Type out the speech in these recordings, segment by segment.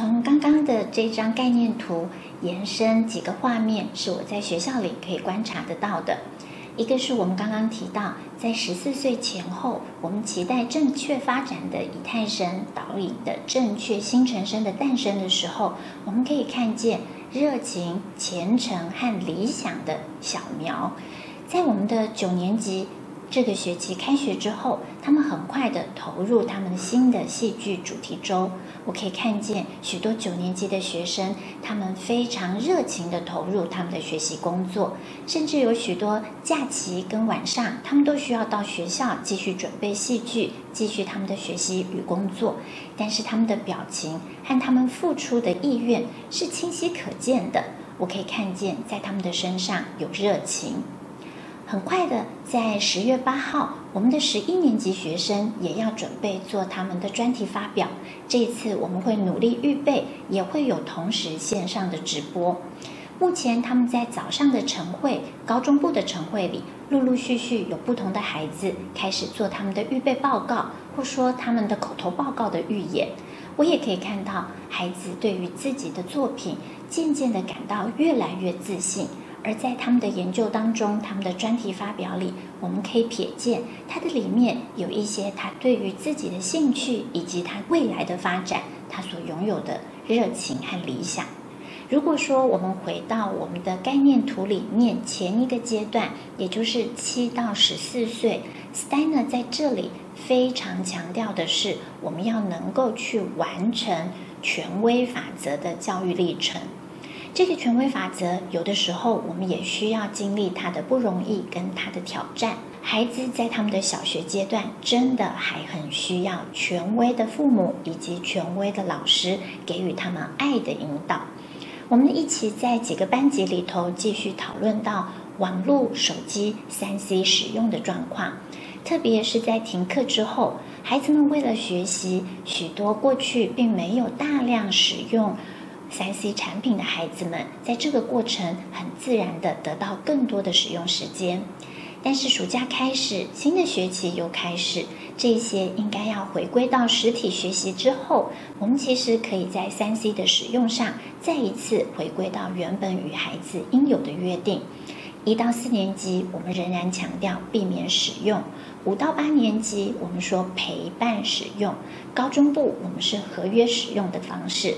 从刚刚的这张概念图延伸几个画面，是我在学校里可以观察得到的。一个是我们刚刚提到，在14岁前后，我们期待正确发展的以太神导引的正确新成生的诞生的时候，我们可以看见热情、虔诚和理想的小苗。在我们的9年级这个学期开学之后，他们很快的投入他们新的戏剧主题周。我可以看见许多9年级的学生，他们非常热情的投入他们的学习工作，甚至有许多假期跟晚上，他们都需要到学校继续准备戏剧，继续他们的学习与工作。但是他们的表情和他们付出的意愿是清晰可见的，我可以看见在他们的身上有热情。很快的，在10月8号，我们的11年级学生也要准备做他们的专题发表。这次我们会努力预备，也会有同时线上的直播。目前他们在早上的晨会、高中部的晨会里，陆陆续续有不同的孩子开始做他们的预备报告，或说他们的口头报告的预演。我也可以看到，孩子对于自己的作品渐渐地感到越来越自信。而在他们的研究当中，他们的专题发表里，我们可以瞥见他的里面有一些他对于自己的兴趣以及他未来的发展，他所拥有的热情和理想。如果说我们回到我们的概念图里面前一个阶段，也就是7到14岁，斯泰纳在这里非常强调的是，我们要能够去完成权威法则的教育历程。这个权威法则，有的时候我们也需要经历它的不容易跟它的挑战。孩子在他们的小学阶段，真的还很需要权威的父母以及权威的老师给予他们爱的引导。我们一起在几个班级里头继续讨论到网络、手机、3C 使用的状况，特别是在停课之后，孩子们为了学习，许多过去并没有大量使用3C 产品的孩子们，在这个过程很自然地得到更多的使用时间。但是暑假开始，新的学期又开始，这些应该要回归到实体学习之后，我们其实可以在 3C 的使用上再一次回归到原本与孩子应有的约定。1到4年级我们仍然强调避免使用，5到8年级我们说陪伴使用，高中部我们是合约使用的方式。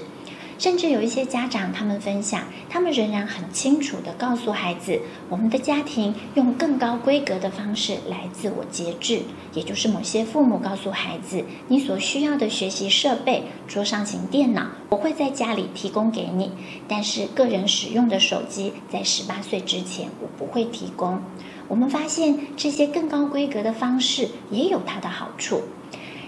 甚至有一些家长，他们分享，他们仍然很清楚地告诉孩子，我们的家庭用更高规格的方式来自我节制，也就是某些父母告诉孩子，你所需要的学习设备，桌上型电脑，我会在家里提供给你，但是个人使用的手机，在18岁之前我不会提供。我们发现这些更高规格的方式也有它的好处。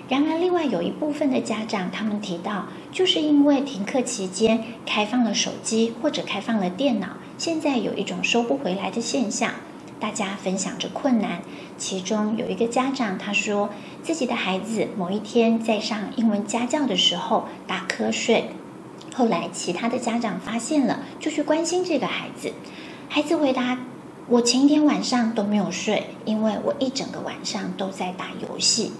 然而另外有一部分的家长，他们提到，就是因为停课期间开放了手机或者开放了电脑，现在有一种收不回来的现象，大家分享着困难。其中有一个家长，他说自己的孩子某一天在上英文家教的时候打瞌睡，后来其他的家长发现了，就去关心这个孩子。孩子回答，我前一天晚上都没有睡，因为我一整个晚上都在打游戏。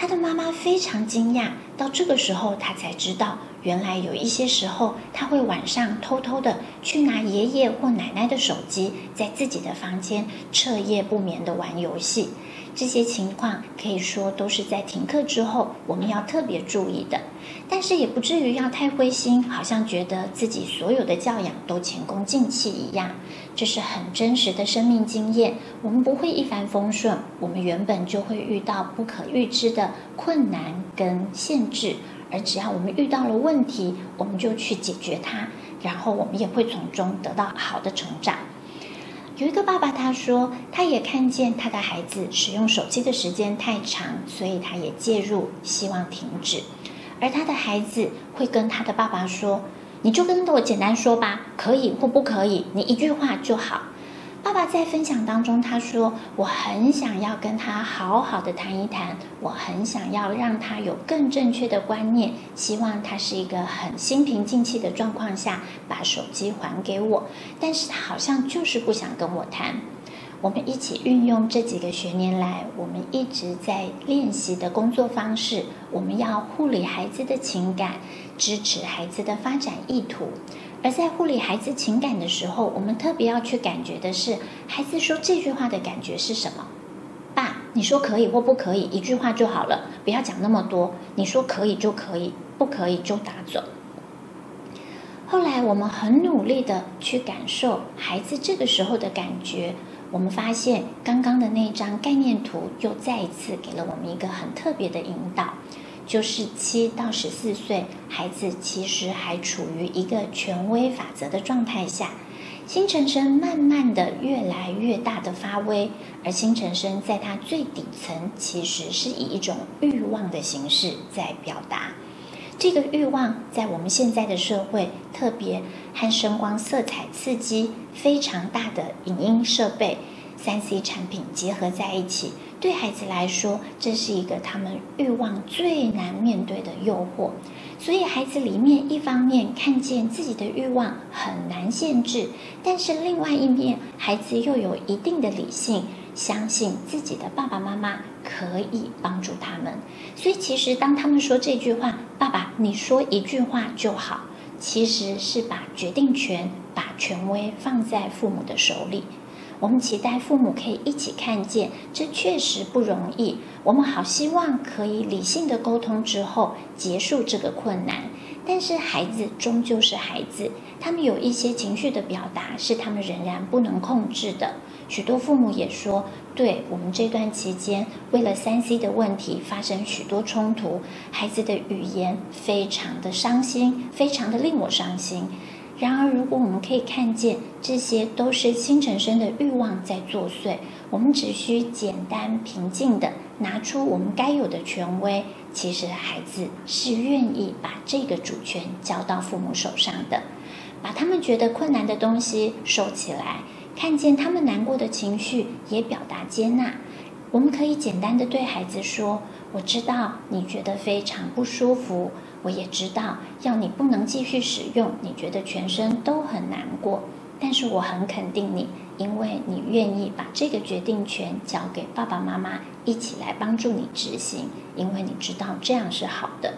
他的妈妈非常惊讶，到这个时候他才知道，原来有一些时候他会晚上偷偷的去拿爷爷或奶奶的手机，在自己的房间彻夜不眠的玩游戏。这些情况可以说都是在停课之后我们要特别注意的，但是也不至于要太灰心，好像觉得自己所有的教养都前功尽弃一样。这是很真实的生命经验，我们不会一帆风顺，我们原本就会遇到不可预知的困难跟限制，而只要我们遇到了问题，我们就去解决它，然后我们也会从中得到好的成长。有一个爸爸，他说他也看见他的孩子使用手机的时间太长，所以他也介入，希望停止。而他的孩子会跟他的爸爸说，你就跟我简单说吧，可以或不可以，你一句话就好。爸爸在分享当中，他说我很想要跟他好好的谈一谈，我很想要让他有更正确的观念，希望他是一个很心平静气的状况下把手机还给我，但是他好像就是不想跟我谈。我们一起运用这几个学年来我们一直在练习的工作方式，我们要护理孩子的情感，支持孩子的发展意图。而在护理孩子情感的时候，我们特别要去感觉的是孩子说这句话的感觉是什么。爸，你说可以或不可以，一句话就好了，不要讲那么多，你说可以就可以，不可以就打走。后来我们很努力的去感受孩子这个时候的感觉，我们发现刚刚的那张概念图又再一次给了我们一个很特别的引导，就是7到14岁孩子其实还处于一个权威法则的状态下，新陈生慢慢的越来越大的发威，而新陈生在它最底层其实是以一种欲望的形式在表达。这个欲望在我们现在的社会，特别和声光色彩刺激非常大的影音设备 3C 产品结合在一起，对孩子来说这是一个他们欲望最难面对的诱惑。所以孩子里面一方面看见自己的欲望很难限制，但是另外一面孩子又有一定的理性，相信自己的爸爸妈妈可以帮助他们。所以其实当他们说这句话，爸爸你说一句话就好，其实是把决定权把权威放在父母的手里。我们期待父母可以一起看见这确实不容易，我们好希望可以理性的沟通之后结束这个困难。但是孩子终究是孩子，他们有一些情绪的表达是他们仍然不能控制的。许多父母也说，对，我们这段期间为了 3C 的问题发生许多冲突，孩子的语言非常的伤心，非常的令我伤心。然而如果我们可以看见这些都是新陈生的欲望在作祟，我们只需简单平静的拿出我们该有的权威，其实孩子是愿意把这个主权交到父母手上的。把他们觉得困难的东西收起来，看见他们难过的情绪也表达接纳。我们可以简单的对孩子说，我知道你觉得非常不舒服，我也知道要你不能继续使用，你觉得全身都很难过，但是我很肯定你，因为你愿意把这个决定权交给爸爸妈妈一起来帮助你执行，因为你知道这样是好的。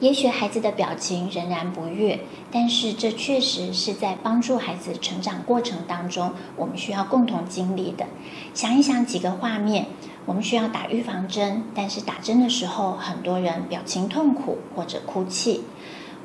也许孩子的表情仍然不悦，但是这确实是在帮助孩子成长过程当中我们需要共同经历的。想一想几个画面，我们需要打预防针，但是打针的时候很多人表情痛苦或者哭泣。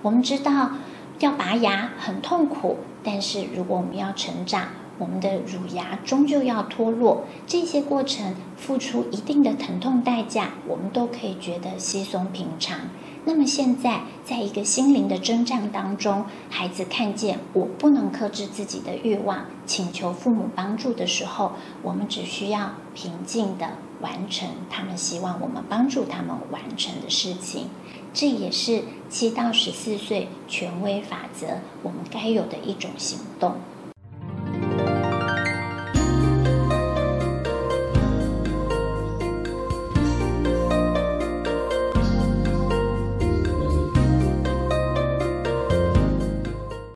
我们知道要拔牙很痛苦，但是如果我们要成长，我们的乳牙终究要脱落，这些过程付出一定的疼痛代价，我们都可以觉得稀松平常。那么现在在一个心灵的征战当中，孩子看见我不能克制自己的欲望，请求父母帮助的时候，我们只需要平静地完成他们希望我们帮助他们完成的事情。这也是7到14岁权威法则我们该有的一种行动。